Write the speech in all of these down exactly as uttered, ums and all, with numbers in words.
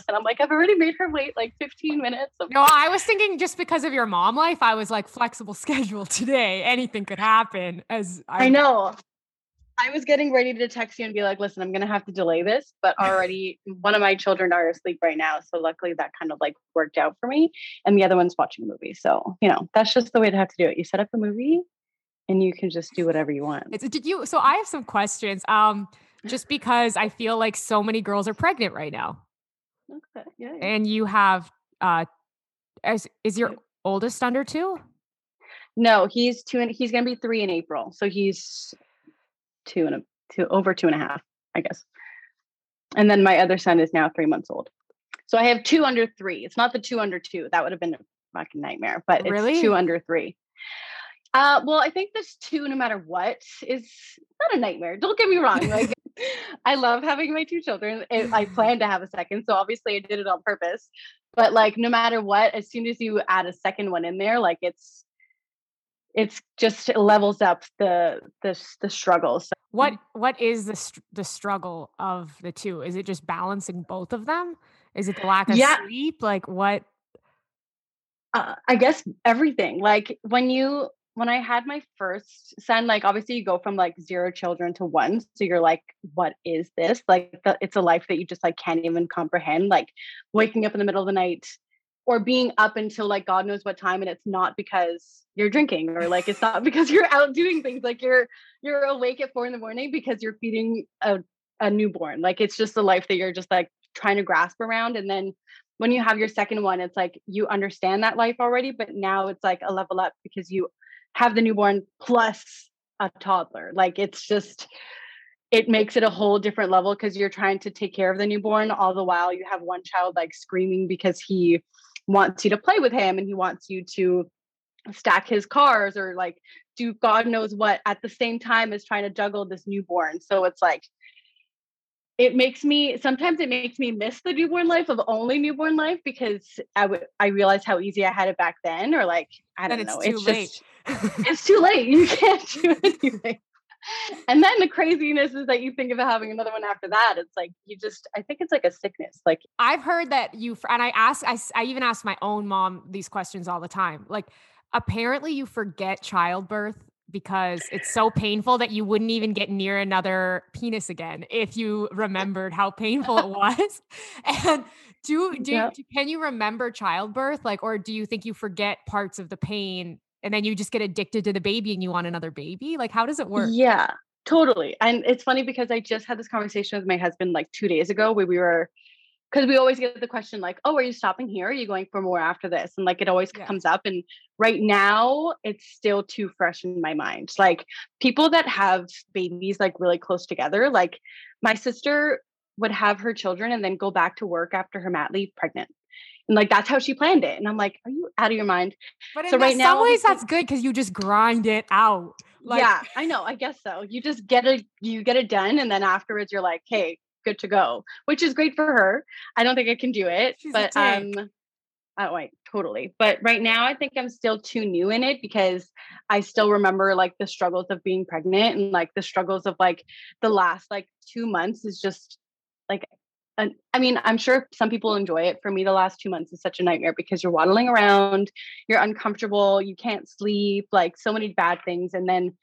this. And I'm like, I've already made her wait like fifteen minutes. Of- no, I was thinking just because of your mom life, I was like, flexible schedule today. Anything could happen. As I, I know. I was getting ready to text you and be like, listen, I'm going to have to delay this, but already one of my children are asleep right now. So luckily that kind of like worked out for me. And the other one's watching a movie. So, you know, that's just the way to have to do it. You set up a movie and you can just do whatever you want. Did you, so I have some questions. Um, just because I feel like so many girls are pregnant right now. Okay. Yeah, yeah. And you have, uh, is, is your oldest under two? No, he's two and he's going to be three in April. So he's two and a, two over two and a half, I guess. And then my other son is now three months old. So I have two under three. It's not the two under two. That would have been a fucking nightmare, but really? It's two under three. Uh, well, I think this two, no matter what, is not a nightmare. Don't get me wrong. Like, I love having my two children. It, I planned to have a second, so obviously I did it on purpose. But like, no matter what, as soon as you add a second one in there, like it's, it's just it levels up the the the struggle. So what what is the str- the struggle of the two? Is it just balancing both of them? Is it the lack of yeah. sleep? Like what? Uh, I guess everything. Like when you. When I had my first son, like obviously you go from like zero children to one. So you're like, what is this? Like the, it's a life that you just like can't even comprehend, like waking up in the middle of the night or being up until like God knows what time. And it's not because you're drinking or like, it's not because you're out doing things. Like you're, you're awake at four in the morning because you're feeding a, a newborn. Like it's just a life that you're just like trying to grasp around. And then when you have your second one, it's like, you understand that life already, but now it's like a level up because you have the newborn plus a toddler. Like it's just, it makes it a whole different level because you're trying to take care of the newborn all the while you have one child like screaming because he wants you to play with him and he wants you to stack his cars or like do God knows what at the same time as trying to juggle this newborn. So it's like, it makes me, sometimes it makes me miss the newborn life of only newborn life because I would, I realized how easy I had it back then, or like, I don't know. It's just, it's too late. You can't do anything. And then the craziness is that you think about having another one after that. It's like, you just, I think it's like a sickness. Like I've heard that you, and I ask, I, I even ask my own mom these questions all the time. Like apparently you forget childbirth because it's so painful that you wouldn't even get near another penis again if you remembered how painful it was. And do do, yep. do can you remember childbirth? Like, or do you think you forget parts of the pain and then you just get addicted to the baby and you want another baby? Like, how does it work? Yeah, totally. And it's funny because I just had this conversation with my husband like two days ago where we were, because we always get the question like, oh, are you stopping here? Are you going for more after this? And like, it always yeah. comes up. And right now it's still too fresh in my mind. Like people that have babies like really close together, like my sister would have her children and then go back to work after her mat leave pregnant. And like, that's how she planned it. And I'm like, are you out of your mind? But in so right some now, ways that's good because you just grind it out. Like- yeah, I know. I guess so. You just get it, you get it done. And then afterwards you're like, hey, good to go, which is great for her. I don't think I can do it, She's but um, oh wait, totally. But right now, I think I'm still too new in it because I still remember like the struggles of being pregnant and like the struggles of like the last like two months is just like, an, I mean, I'm sure some people enjoy it. For me, the last two months is such a nightmare because you're waddling around, you're uncomfortable, you can't sleep, like so many bad things. And then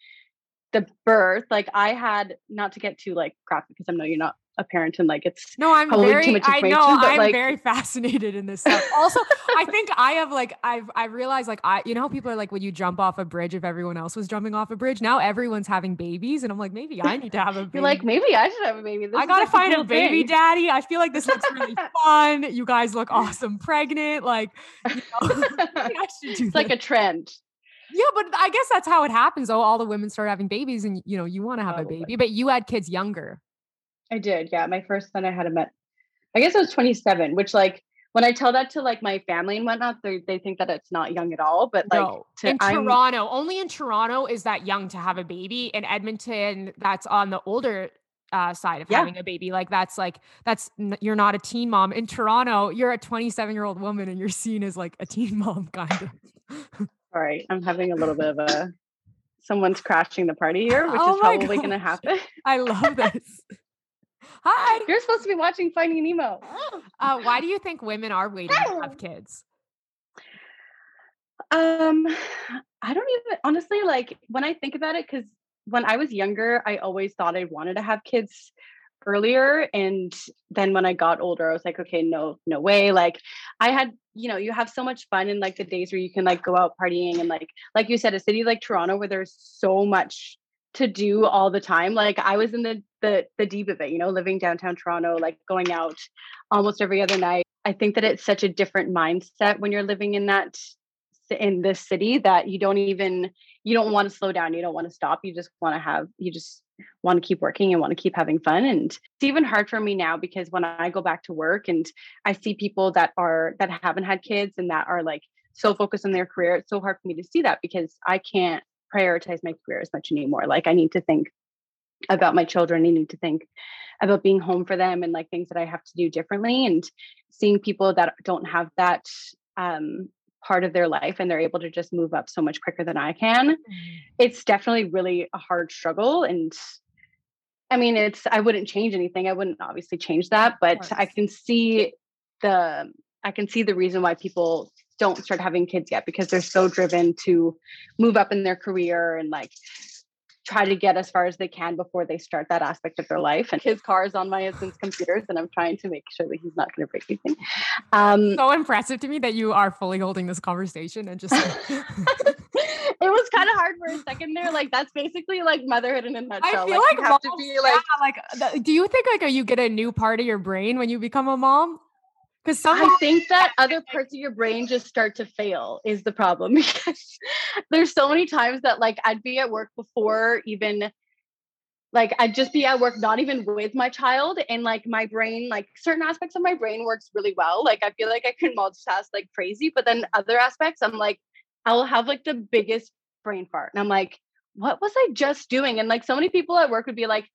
the birth, like I had, not to get too like graphic because I know you're not a parent and like it's no I'm very too much I know to, but I'm like, very fascinated in this stuff. Also I think I have like I've I realized like I you know how people are like when you jump off a bridge if everyone else was jumping off a bridge now everyone's having babies and I'm like maybe I need to have a baby. You're like maybe I should have a baby. This I gotta like find a, a baby thing. Daddy. I feel like this looks really fun. You guys look awesome pregnant. Like you know, I should do it's like a trend. Yeah, but I guess that's how it happens though. All the women start having babies and you know you want to have oh, a baby but you had kids younger. I did. Yeah. My first son I had him at, I guess I was twenty-seven, which like when I tell that to like my family and whatnot, they they think that it's not young at all. But like no. to, in I'm, Toronto, only in Toronto is that young to have a baby. In Edmonton, that's on the older uh, side of yeah. having a baby. Like that's like, that's, you're not a teen mom. In Toronto, you're a twenty-seven year old woman and you're seen as like a teen mom kind of. All right. I'm having a little bit of a, someone's crashing the party here, which oh is probably going to happen. I love this. Hi. You're supposed to be watching Finding Nemo. Uh, why do you think women are waiting to have kids? Um, I don't even, honestly, like when I think about it, because when I was younger, I always thought I wanted to have kids earlier. And then when I got older, I was like, okay, no, no way. Like I had, you know, you have so much fun in like the days where you can like go out partying. And like, like you said, a city like Toronto, where there's so much to do all the time. Like I was in the, the, the deep of it, you know, living downtown Toronto, like going out almost every other night. I think that it's such a different mindset when you're living in that, in this city, that you don't even, you don't want to slow down. You don't want to stop. You just want to have, you just want to keep working and want to keep having fun. And it's even hard for me now, because when I go back to work and I see people that are, that haven't had kids and that are like so focused on their career, it's so hard for me to see that, because I can't prioritize my career as much anymore. Like I need to think about my children. I need to think about being home for them and like things that I have to do differently. And seeing people that don't have that um, part of their life and they're able to just move up so much quicker than I can, it's definitely really a hard struggle. And I mean, it's, I wouldn't change anything. I wouldn't obviously change that, but I can see the, I can see the reason why people don't start having kids yet, because they're so driven to move up in their career and like try to get as far as they can before they start that aspect of their life. And his car is on my husband's computers and I'm trying to make sure that he's not going to break anything. Um, so impressive to me that you are fully holding this conversation and just like- It was kind of hard for a second there. Like that's basically like motherhood in a nutshell. I feel like, like you have moms, to be like, yeah, like, do you think like you get a new part of your brain when you become a mom? Because I think that other parts of your brain just start to fail is the problem, because there's so many times that like I'd be at work before even like I'd just be at work, not even with my child. And like my brain, like certain aspects of my brain works really well. Like I feel like I can multitask like crazy, but then other aspects, I'm like, I'll have like the biggest brain fart. And I'm like, what was I just doing? And like so many people at work would be like,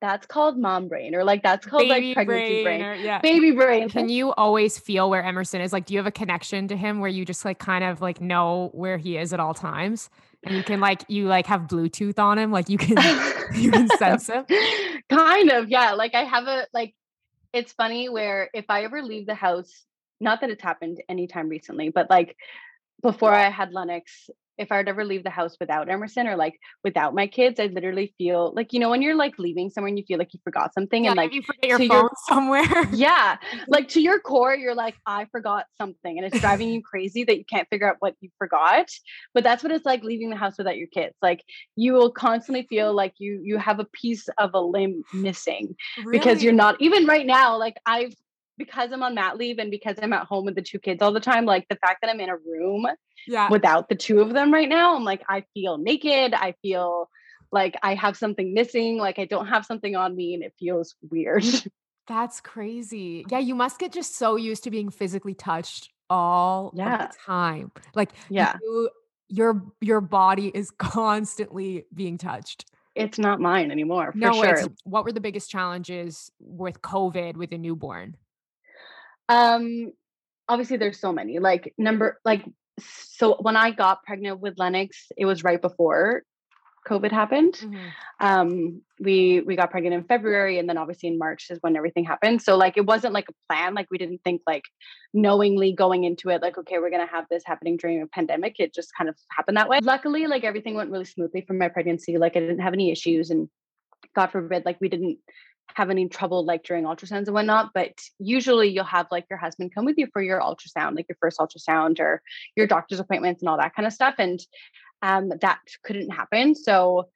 that's called mom brain, or like that's called baby like pregnancy brain, brain. Or, yeah. baby brain. Can you always feel where Emerson is? Like, do you have a connection to him where you just like kind of like know where he is at all times, and you can like you like have Bluetooth on him, like you can you can sense him? Kind of, yeah. Like I have a like. It's funny where if I ever leave the house, not that it's happened anytime recently, but like before I had Lennox, if I would ever leave the house without Emerson or like without my kids, I literally feel like, you know, when you're like leaving somewhere and you feel like you forgot something, yeah, and like you forget your phone your, somewhere. Yeah. Like to your core, you're like, I forgot something, and it's driving you crazy that you can't figure out what you forgot. But that's what it's like leaving the house without your kids. Like you will constantly feel like you, you have a piece of a limb missing. Really? Because you're not, even right now, like I've, because I'm on mat leave and because I'm at home with the two kids all the time, like the fact that I'm in a room yeah. without the two of them right now, I'm like, I feel naked. I feel like I have something missing. Like I don't have something on me, and it feels weird. That's crazy. Yeah. You must get just so used to being physically touched all yeah. the time. Like yeah. you, your, your body is constantly being touched. It's not mine anymore. For no, sure. It's, what were the biggest challenges with COVID with a newborn? Um, obviously there's so many, like number, like, so when I got pregnant with Lennox, it was right before COVID happened. Mm-hmm. Um, we, we got pregnant in February, and then obviously in March is when everything happened. So like, it wasn't like a plan. Like we didn't think like knowingly going into it, like, okay, we're going to have this happening during a pandemic. It just kind of happened that way. Luckily, like everything went really smoothly from my pregnancy. Like I didn't have any issues, and God forbid, like we didn't have any trouble like during ultrasounds and whatnot. But usually you'll have like your husband come with you for your ultrasound, like your first ultrasound or your doctor's appointments and all that kind of stuff. And um, that couldn't happen. So,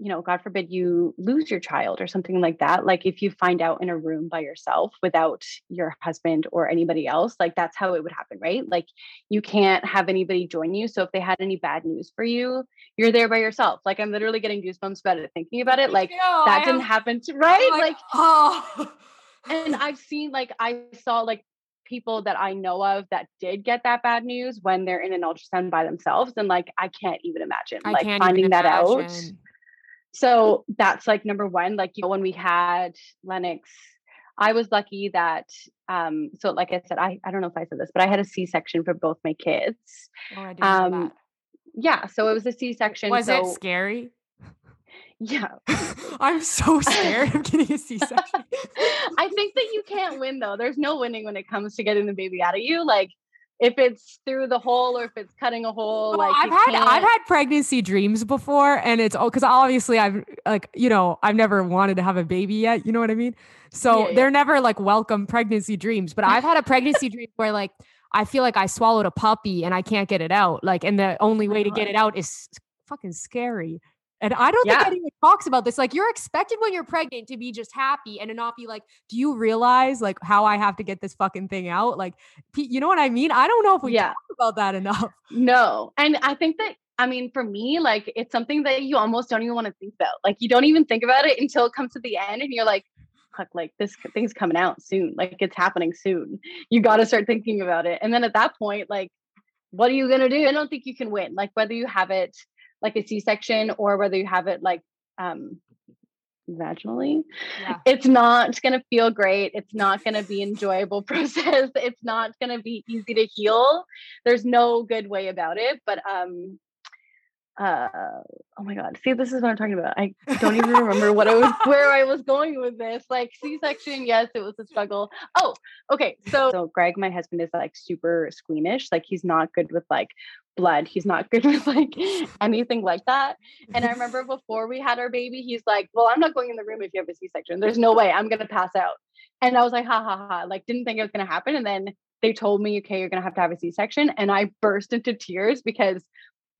you know, God forbid you lose your child or something like that. Like if you find out in a room by yourself without your husband or anybody else, like that's how it would happen, right? Like you can't have anybody join you. So if they had any bad news for you, you're there by yourself. Like I'm literally getting goosebumps about it, thinking about it. Like no, that I didn't have, happen to, right? Like, like, oh. And I've seen, like, I saw like people that I know of that did get that bad news when they're in an ultrasound by themselves. And like, I can't even imagine I like finding even that imagine. out. So that's like number one. Like, you know, when we had Lennox, I was lucky that, um, so like I said, I, I don't know if I said this, but I had a C-section for both my kids. Oh, I didn't um, know that. Yeah. So it was a C-section. Was so- it scary? Yeah. I'm so scared of getting a C-section. I think that you can't win though. There's no winning when it comes to getting the baby out of you. Like if it's through the hole or if it's cutting a hole, well, like I've had can't. I've had pregnancy dreams before, and it's because obviously I've like you know I've never wanted to have a baby yet. You know what I mean? So yeah, yeah. They're never like welcome pregnancy dreams. But I've had a pregnancy dream where like I feel like I swallowed a puppy and I can't get it out. Like, and the only way to get it out is fucking scary. And I don't yeah. think anyone talks about this. Like you're expected when you're pregnant to be just happy and to not be like, do you realize like how I have to get this fucking thing out? Like, you know what I mean? I don't know if we yeah. talk about that enough. No. And I think that, I mean, for me, like it's something that you almost don't even want to think about. Like you don't even think about it until it comes to the end and you're like, fuck, like this thing's coming out soon. Like it's happening soon. You got to start thinking about it. And then at that point, like, what are you going to do? I don't think you can win. Like whether you have it like a C-section or whether you have it like um, vaginally, yeah. It's not going to feel great. It's not going to be an enjoyable process. It's not going to be easy to heal. There's no good way about it. But um, uh, oh my God, see, this is what I'm talking about. I don't even remember what I was, where I was going with this. Like C-section, yes, it was a struggle. Oh, okay. So, so Greg, my husband, is like super squeamish. Like he's not good with like blood. He's not good with like anything like that. And I remember before we had our baby, he's like, well, I'm not going in the room if you have a C-section. There's no way I'm going to pass out. And I was like, ha ha ha. Like didn't think it was going to happen. And then they told me, okay, you're going to have to have a C-section. And I burst into tears because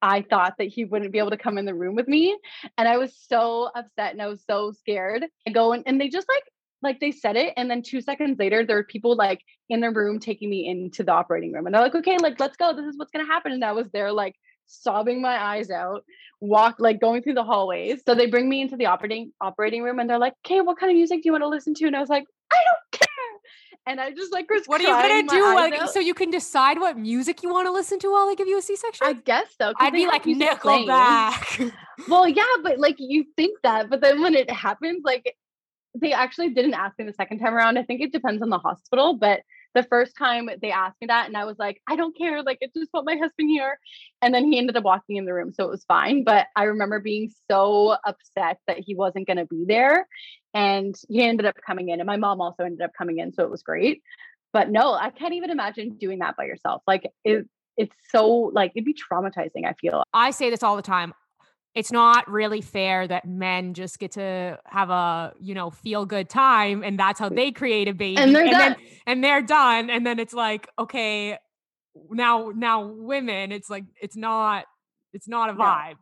I thought that he wouldn't be able to come in the room with me. And I was so upset and I was so scared. I go in and they just like, like they said it. And then two seconds later, there were people like in the room taking me into the operating room. And they're like, okay, like, let's go. This is what's going to happen. And I was there like sobbing my eyes out, walk, like going through the hallways. So they bring me into the operating operating room and they're like, okay, what kind of music do you want to listen to? And I was like, I don't care. And I just like, was what are you going to do? Like, so you can decide what music you want to listen to while they give you a C-section? I guess so. I'd be like Nickelback. Well, yeah, but like you think that, but then when it happens, like, they actually didn't ask me the second time around. I think it depends on the hospital, but the first time they asked me that and I was like, I don't care. Like, it's just what my husband here. And then he ended up walking in the room. So it was fine. But I remember being so upset that he wasn't going to be there, and he ended up coming in, and my mom also ended up coming in. So it was great. But no, I can't even imagine doing that by yourself. Like it, it's so like, it'd be traumatizing. I feel I say this all the time. It's not really fair that men just get to have a, you know, feel good time, and that's how they create a baby, and they're and done. Then, and they're done. And then it's like, okay, now, now women, it's like, it's not, it's not a vibe. No.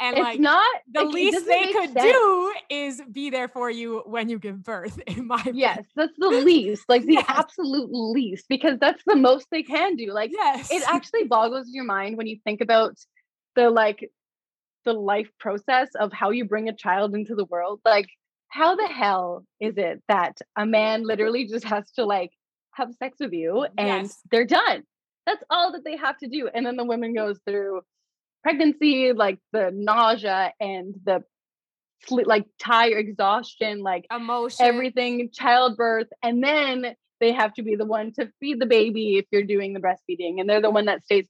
And it's like, not, the like, least they could sense. do is be there for you when you give birth. In my Yes. Opinion. That's the least, like the yes. absolute least, because that's the most they can do. Like yes. It actually boggles your mind when you think about the, like, the life process of how you bring a child into the world. Like how the hell is it that a man literally just has to like have sex with you and yes. they're done? That's all that they have to do. And then the woman goes through pregnancy, like the nausea and the sl- like tire exhaustion, like emotion, everything, childbirth. And then they have to be the one to feed the baby if you're doing the breastfeeding, and they're the one that stays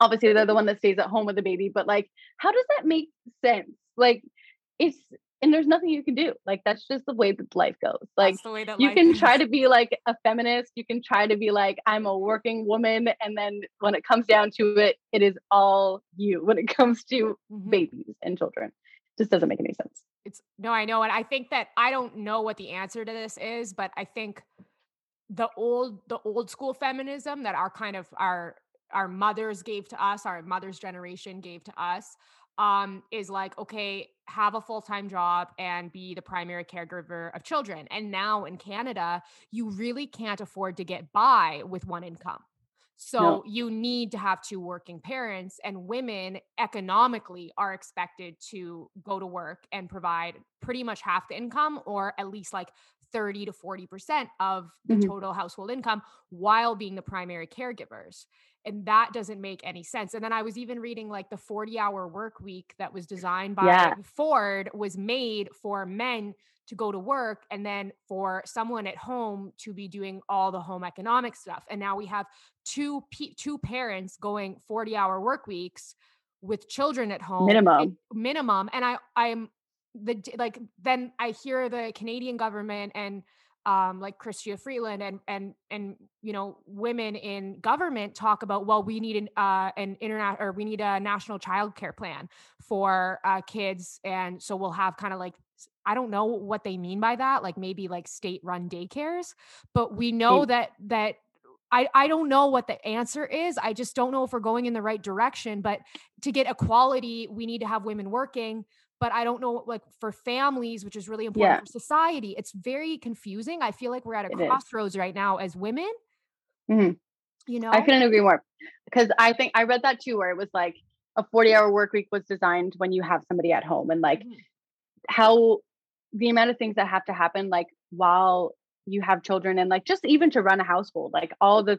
Obviously, they're the one that stays at home with the baby, but like, how does that make sense? Like, it's, and there's nothing you can do. Like, that's just the way that life goes. Like, the way that you can goes. try to be like a feminist. You can try to be like, I'm a working woman. And then when it comes down to it, it is all you when it comes to mm-hmm. babies and children. It just doesn't make any sense. It's no, I know. And I think that I don't know what the answer to this is, but I think the old, the old school feminism that our kind of our, our mothers gave to us, our mother's generation gave to us, um, is like, okay, have a full-time job and be the primary caregiver of children. And now in Canada, you really can't afford to get by with one income. So no. You need to have two working parents, and women economically are expected to go to work and provide pretty much half the income, or at least like thirty to forty percent of the mm-hmm. total household income, while being the primary caregivers. And that doesn't make any sense. And then I was even reading like the forty hour work week that was designed by yeah. Ford was made for men to go to work and then for someone at home to be doing all the home economic stuff. And now we have two pe- two parents going forty hour work weeks with children at home. Minimum. Minimum. And I, I'm the, like, then I hear the Canadian government and um, like Chrystia Freeland and, and, and, you know, women in government talk about, well, we need an, uh, an internet or we need a national childcare plan for uh, kids. And so we'll have kind of like, I don't know what they mean by that. Like maybe like state run daycares, but we know it, that, that, I, I don't know what the answer is. I just don't know if we're going in the right direction, but to get equality, we need to have women working, but I don't know, like for families, which is really important yeah. for society. It's very confusing. I feel like we're at a it crossroads is. right now as women, mm-hmm. you know, I couldn't agree more because I think I read that too, where it was like a forty hour work week was designed when you have somebody at home and like mm-hmm. how the amount of things that have to happen, like while you have children and like, just even to run a household, like all the,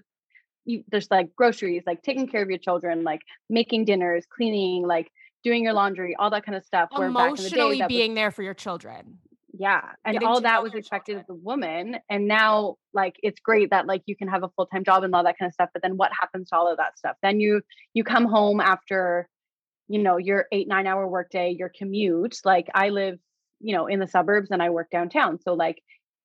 you, there's like groceries, like taking care of your children, like making dinners, cleaning, like doing your laundry, all that kind of stuff. Emotionally where back in the day, being was, there for your children. Yeah. And all that was expected of the woman. And now like, it's great that like you can have a full-time job and all that kind of stuff, but then what happens to all of that stuff? Then you, you come home after, you know, your eight, nine hour workday, your commute. Like I live, you know, in the suburbs and I work downtown. So like,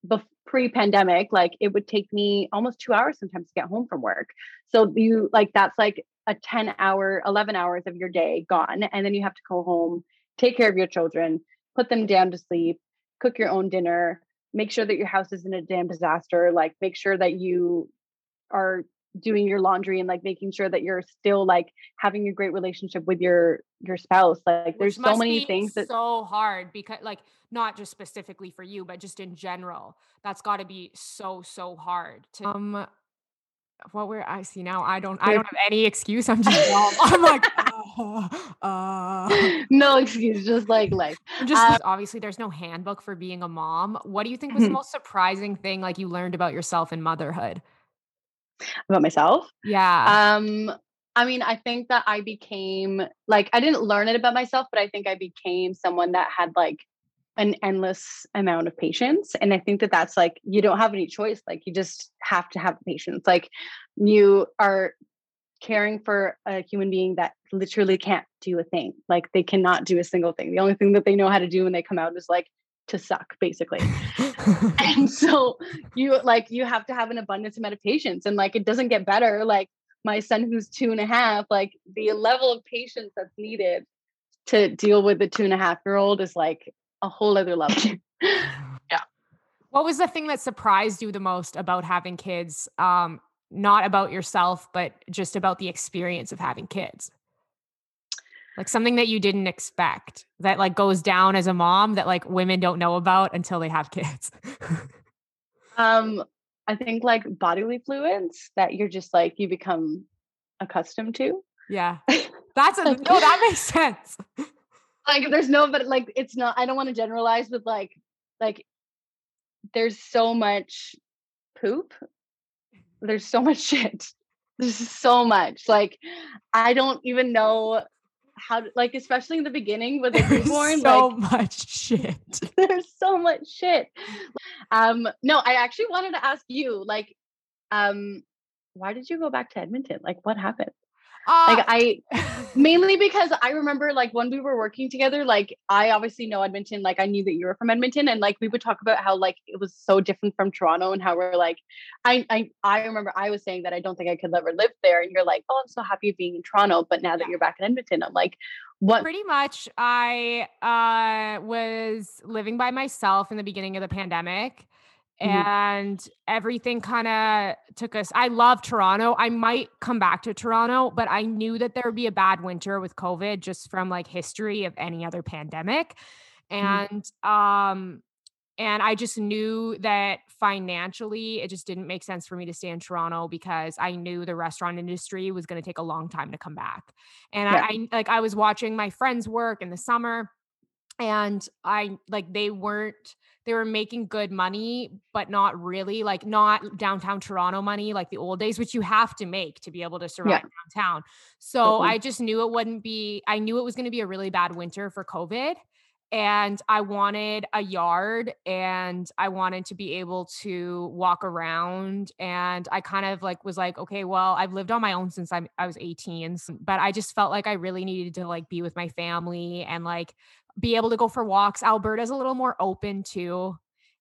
Bef- pre-pandemic, like it would take me almost two hours sometimes to get home from work. So you like, that's like a ten hour, eleven hours of your day gone. And then you have to go home, take care of your children, put them down to sleep, cook your own dinner, make sure that your house isn't a damn disaster. Like make sure that you are doing your laundry and like making sure that you're still like having a great relationship with your, your spouse. Like there's so many things that so hard because like, not just specifically for you, but just in general, that's gotta be so, so hard to, um, what we're, I see now, I don't, I don't have any excuse. I'm just, I'm like, uh, uh. no excuse, just like, like, just um, obviously there's no handbook for being a mom. What do you think was the most surprising thing like you learned about yourself in motherhood? About myself? Yeah. Um, I mean, I think that I became like, I didn't learn it about myself, but I think I became someone that had like an endless amount of patience. And I think that that's like, you don't have any choice. Like you just have to have patience. Like you are caring for a human being that literally can't do a thing. Like they cannot do a single thing. The only thing that they know how to do when they come out is like to suck basically. And so you like, you have to have an abundance of patience and like, it doesn't get better. Like my son, who's two and a half, like the level of patience that's needed to deal with the two and a half year old is like a whole other level. Yeah. What was the thing that surprised you the most about having kids? Um, not about yourself, but just about the experience of having kids. Like something that you didn't expect that like goes down as a mom that like women don't know about until they have kids. um, I think like bodily fluids that you're just like, you become accustomed to. Yeah. That's a, no, that makes sense. Like there's no, but like, it's not, I don't want to generalize with like, like there's so much poop. There's so much shit. There's so much. Like, I don't even know how to, like, especially in the beginning with a newborn, so like, much shit. There's so much shit. Um, no, I actually wanted to ask you, like, um, why did you go back to Edmonton? Like, what happened? Uh, like, I mainly because I remember, like, when we were working together, like, I obviously know Edmonton. Like, I knew that you were from Edmonton, and like, we would talk about how like it was so different from Toronto, and how we're like, I, I, I remember I was saying that I don't think I could ever live there, and you're like, oh, I'm so happy being in Toronto, but now that you're back in Edmonton, I'm like, what? Pretty much, I uh, was living by myself in the beginning of the pandemic. And mm-hmm. everything kind of took us. I love Toronto. I might come back to Toronto, but I knew that there would be a bad winter with COVID just from like history of any other pandemic. And, mm-hmm. um, and I just knew that financially, it just didn't make sense for me to stay in Toronto because I knew the restaurant industry was going to take a long time to come back. And yeah. I, I like, I was watching my friends work in the summer and I like, they weren't, they were making good money, but not really like not downtown Toronto money, like the old days, which you have to make to be able to survive yeah. downtown. So mm-hmm. I just knew it wouldn't be, I knew it was going to be a really bad winter for COVID. And I wanted a yard and I wanted to be able to walk around. And I kind of like was like, okay, well, I've lived on my own since I'm, I was eighteen, but I just felt like I really needed to like be with my family and like be able to go for walks. Alberta's a little more open too.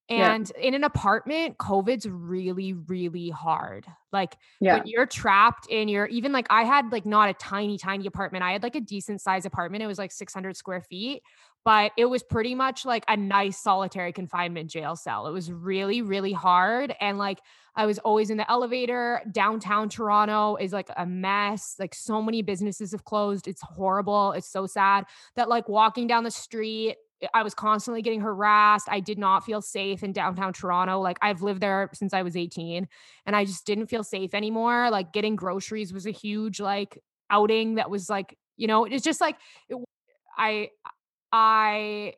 And yeah. in an apartment, COVID's really, really hard. Like yeah. when you're trapped in your, even like I had like not a tiny, tiny apartment. I had like a decent size apartment. It was like six hundred square feet, but it was pretty much like a nice solitary confinement jail cell. It was really, really hard. And like, I was always in the elevator. Downtown Toronto is like a mess. Like so many businesses have closed. It's horrible. It's so sad that like walking down the street, I was constantly getting harassed. I did not feel safe in downtown Toronto. Like I've lived there since I was eighteen and I just didn't feel safe anymore. Like getting groceries was a huge like outing that was like, you know, it's just like, it, I, I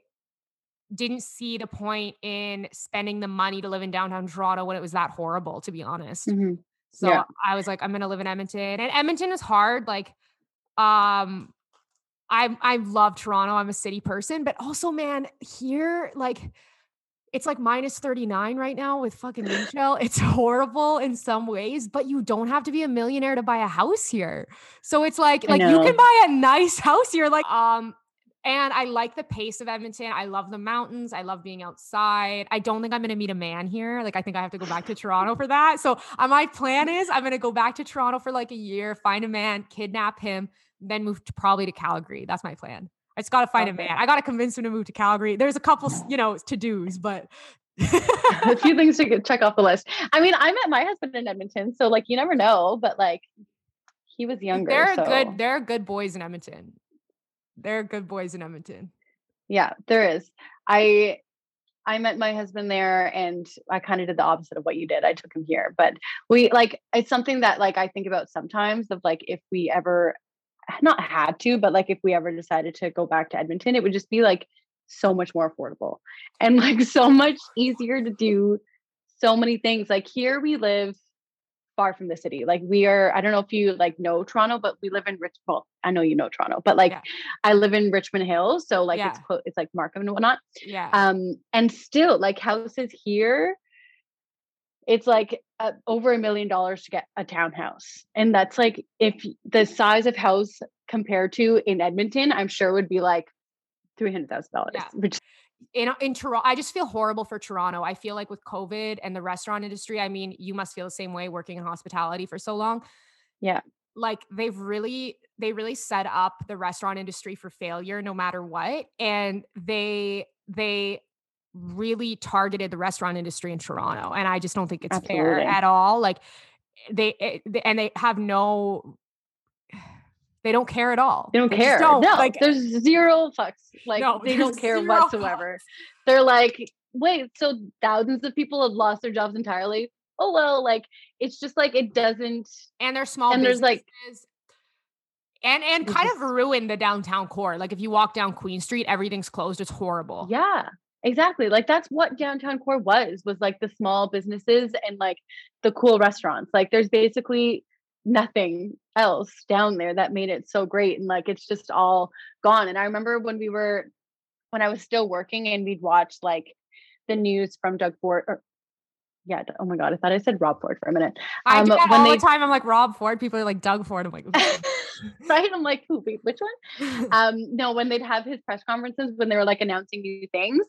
didn't see the point in spending the money to live in downtown Toronto when it was that horrible, to be honest. Mm-hmm. So yeah. I was like, I'm going to live in Edmonton, and Edmonton is hard. Like, um, I I love Toronto. I'm a city person, but also, man, here, like, it's like minus thirty-nine right now with fucking wind chill. It's horrible in some ways, but you don't have to be a millionaire to buy a house here. So it's like, like you can buy a nice house here. Like, um, and I like the pace of Edmonton. I love the mountains. I love being outside. I don't think I'm going to meet a man here. Like, I think I have to go back to Toronto for that. So uh, my plan is I'm going to go back to Toronto for like a year, find a man, kidnap him, then move to probably to Calgary. That's my plan. I just got to find okay. a man. I got to convince him to move to Calgary. There's a couple, you know, to-dos, but a few things to get, check off the list. I mean, I met my husband in Edmonton, so like, you never know, but like he was younger. There are so. good, there are good boys in Edmonton. There are good boys in Edmonton. Yeah, there is. I, I met my husband there, and I kind of did the opposite of what you did. I took him here, but we like, it's something that like, I think about sometimes of like, if we ever not had to, but like if we ever decided to go back to Edmonton, it would just be like so much more affordable and like so much easier to do so many things. Like here we live far from the city. Like we are, I don't know if you like know Toronto, but we live in Richmond. Well, I know you know Toronto, but like yeah. I live in Richmond Hills. So like yeah. it's close, it's like Markham and whatnot. Yeah. Um, and still like houses here, it's like uh, over a million dollars to get a townhouse. And that's like, if the size of house compared to in Edmonton, I'm sure would be like three hundred thousand dollars. Yeah. Which- in, in Toronto, I just feel horrible for Toronto. I feel like with COVID and the restaurant industry, I mean, you must feel the same way working in hospitality for so long. Yeah. Like they've really, they really set up the restaurant industry for failure no matter what. And they, they, really targeted the restaurant industry in Toronto. And I just don't think it's Absolutely. fair at all. Like they, and they have no, they don't care at all. They don't they care. Don't. No, like there's zero fucks. Like no, they don't care whatsoever. Fucks. They're like, wait, so thousands of people have lost their jobs entirely. Oh, well, like, it's just like, it doesn't. And they're small. And businesses. There's like, And and kind just, of ruined the downtown core. Like if you walk down Queen Street, everything's closed. It's horrible. Yeah. Exactly. Like that's what downtown core was, was like the small businesses and like the cool restaurants. Like there's basically nothing else down there that made it so great. And like, it's just all gone. And I remember when we were, when I was still working and we'd watch like the news from Doug Ford or yeah. Oh my God. I thought I said Rob Ford for a minute. I um, do that when all they, the time. I'm like Rob Ford. People are like Doug Ford. I'm like, right. I'm like, who, wait, which one? Um, no, when they'd have his press conferences, when they were like announcing new things,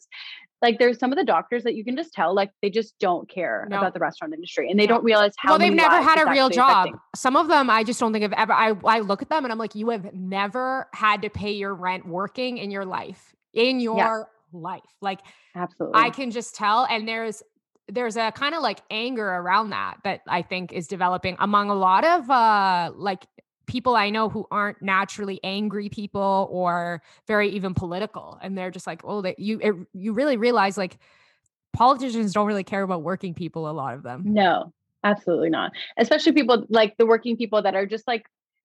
like there's some of the doctors that you can just tell, like they just don't care no. about the restaurant industry and they no. don't realize how well, they've never had a real job. Affecting. Some of them, I just don't think I've ever, I, I look at them and I'm like, you have never had to pay your rent working in your life, in your yeah. life. Like, absolutely, I can just tell. And there's, there's a kind of like anger around that, that I think is developing among a lot of uh, like people I know who aren't naturally angry people or very even political. And they're just like, oh, that you, it, you really realize like politicians don't really care about working people. A lot of them. No, absolutely not. Especially people like the working people that are just like,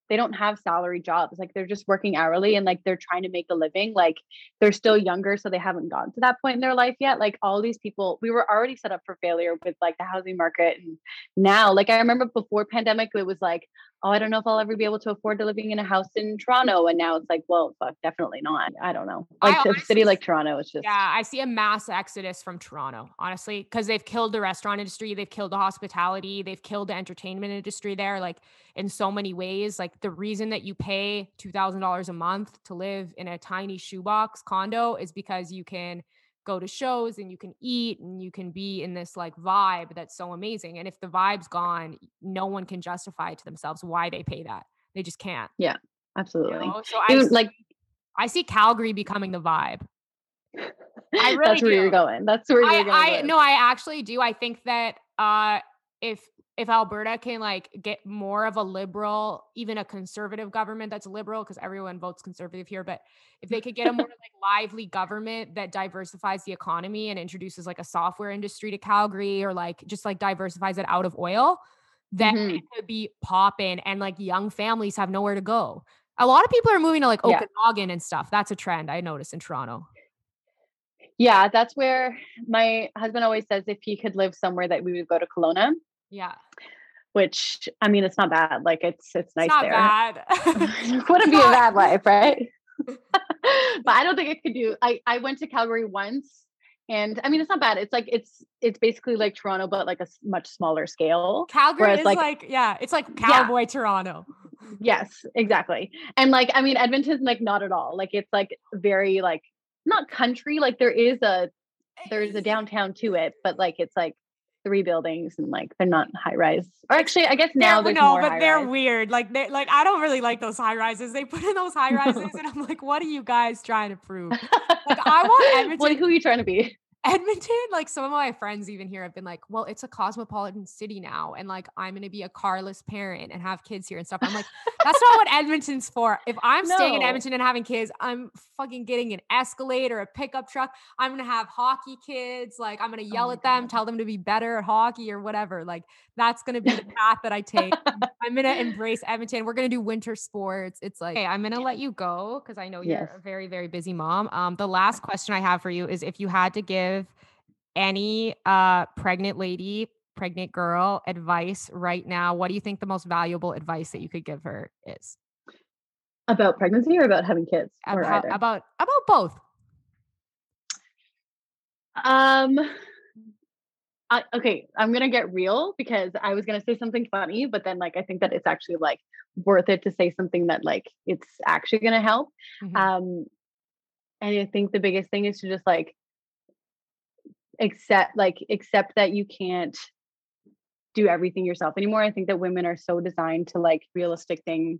they don't have salary jobs. Like they're just working hourly and like, they're trying to make a living. Like they're still younger. So they haven't gotten to that point in their life yet. Like all these people, we were already set up for failure with like the housing market. And now, like, I remember before pandemic, it was like, oh, I don't know if I'll ever be able to afford to living in a house in Toronto. And now it's like, well, fuck, definitely not. I don't know. Like a city like Toronto, it's just. Yeah, I see a mass exodus from Toronto, honestly, because they've killed the restaurant industry. They've killed the hospitality. They've killed the entertainment industry there, like in so many ways. Like the reason that you pay two thousand dollars a month to live in a tiny shoebox condo is because you can go to shows and you can eat and you can be in this like vibe that's so amazing. And if the vibe's gone, no one can justify to themselves why they pay that. They just can't. Yeah, absolutely. You know? So I see, like, I see Calgary becoming the vibe. I really that's where do. You're going. That's where you're I, going. I, no, I actually do. I think that uh, if if Alberta can like get more of a liberal, even a conservative government that's liberal, because everyone votes conservative here, but if they could get a more like lively government that diversifies the economy and introduces like a software industry to Calgary, or like just like diversifies it out of oil, then mm-hmm. it could be popping and like young families have nowhere to go. A lot of people are moving to like Okanagan yeah. and stuff. That's a trend I noticed in Toronto. Yeah, that's where my husband always says if he could live somewhere that we would go to Kelowna. Yeah. Which, I mean, it's not bad. Like it's, it's nice there. It's not bad. It wouldn't be a bad life, right? But I don't think it could do. I, I went to Calgary once and I mean, it's not bad. It's like, it's, it's basically like Toronto, but like a much smaller scale. Calgary is like, like, yeah, it's like cowboy yeah. Toronto. Yes, exactly. And like, I mean, Edmonton's like not at all. Like, it's like very like, not country, like there is a there's a downtown to it, but like it's like three buildings and like they're not high rise. Or actually, I guess now they're, there's no, more but high they're rise. Weird. Like they like I don't really like those high rises. They put in those high rises, no. and I'm like, what are you guys trying to prove? Like I want Edmonton. Well, who are you trying to be? Edmonton, like some of my friends even here have been like, well, it's a cosmopolitan city now. And like, I'm going to be a carless parent and have kids here and stuff. I'm like, that's not what Edmonton's for. If I'm no. staying in Edmonton and having kids, I'm fucking getting an Escalade or a pickup truck. I'm going to have hockey kids. Like I'm going to yell oh at them, God. Tell them to be better at hockey or whatever. Like that's going to be the path that I take. I'm going to embrace Edmonton. We're going to do winter sports. It's like, hey, I'm going to let you go. Cause I know you're yes. a very, very busy mom. Um, the last question I have for you is if you had to give any uh pregnant lady pregnant girl advice right now, what do you think the most valuable advice that you could give her is? About pregnancy or about having kids? About, or either? about about both. um I, okay I'm gonna get real because I was gonna say something funny, but then like I think that it's actually like worth it to say something that like it's actually gonna help. Mm-hmm. um and I think the biggest thing is to just like Except like, except that you can't do everything yourself anymore. I think that women are so designed to like realistic thing,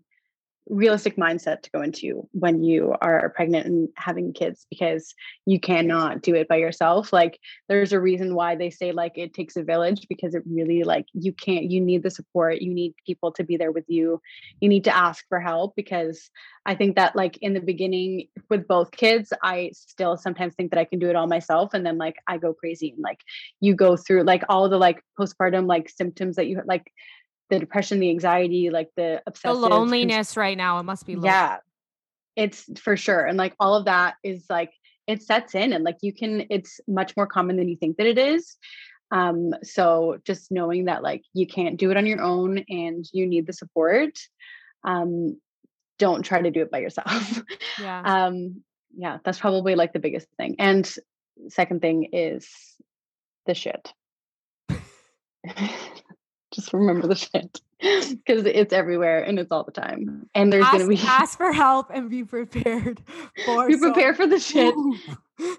realistic mindset to go into when you are pregnant and having kids, because you cannot do it by yourself. Like there's a reason why they say like, it takes a village, because it really like, you can't, you need the support, you need people to be there with you. You need to ask for help, because I think that like in the beginning with both kids, I still sometimes think that I can do it all myself. And then like, I go crazy and like, you go through like all the like postpartum, like symptoms that you like, the depression, the anxiety, like the obsessive. The loneliness cons- right now, it must be. Lonely. Yeah, it's for sure. And like all of that is like, it sets in and like you can, it's much more common than you think that it is. Um, so just knowing that like, you can't do it on your own and you need the support. Um, don't try to do it by yourself. Yeah. Um, yeah, that's probably like the biggest thing. And second thing is the shit. Just remember the shit, because it's everywhere and it's all the time. And there's going to be ask for help and be prepared for be prepared so- for the shit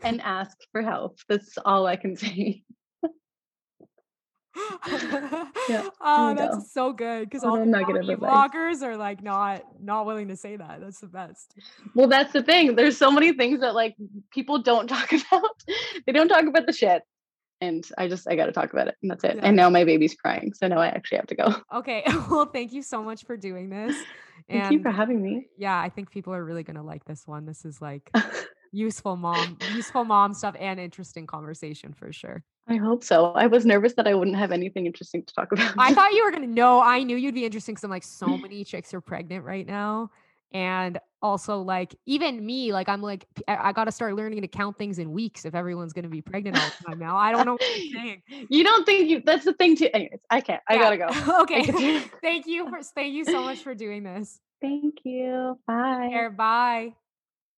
and ask for help. That's all I can say. Yeah, oh, that's go. So good, because all the vloggers are like not not willing to say that. That's the best. Well, that's the thing. There's so many things that like people don't talk about. They don't talk about the shit. And I just, I got to talk about it, and that's it. Yeah. And now my baby's crying. So now I actually have to go. Okay. Well, thank you so much for doing this. And thank you for having me. Yeah. I think people are really going to like this one. This is like useful mom, useful mom stuff and interesting conversation for sure. I hope so. I was nervous that I wouldn't have anything interesting to talk about. I thought you were going to know. I knew you'd be interesting, because I'm like, so many chicks are pregnant right now. And also like, even me, like, I'm like, I, I got to start learning to count things in weeks if everyone's going to be pregnant all the time now. I don't know what you're saying. You don't think you, that's the thing too. Anyways, I can't, I yeah. got to go. Okay. thank you for, thank you so much for doing this. Thank you. Bye. Bye.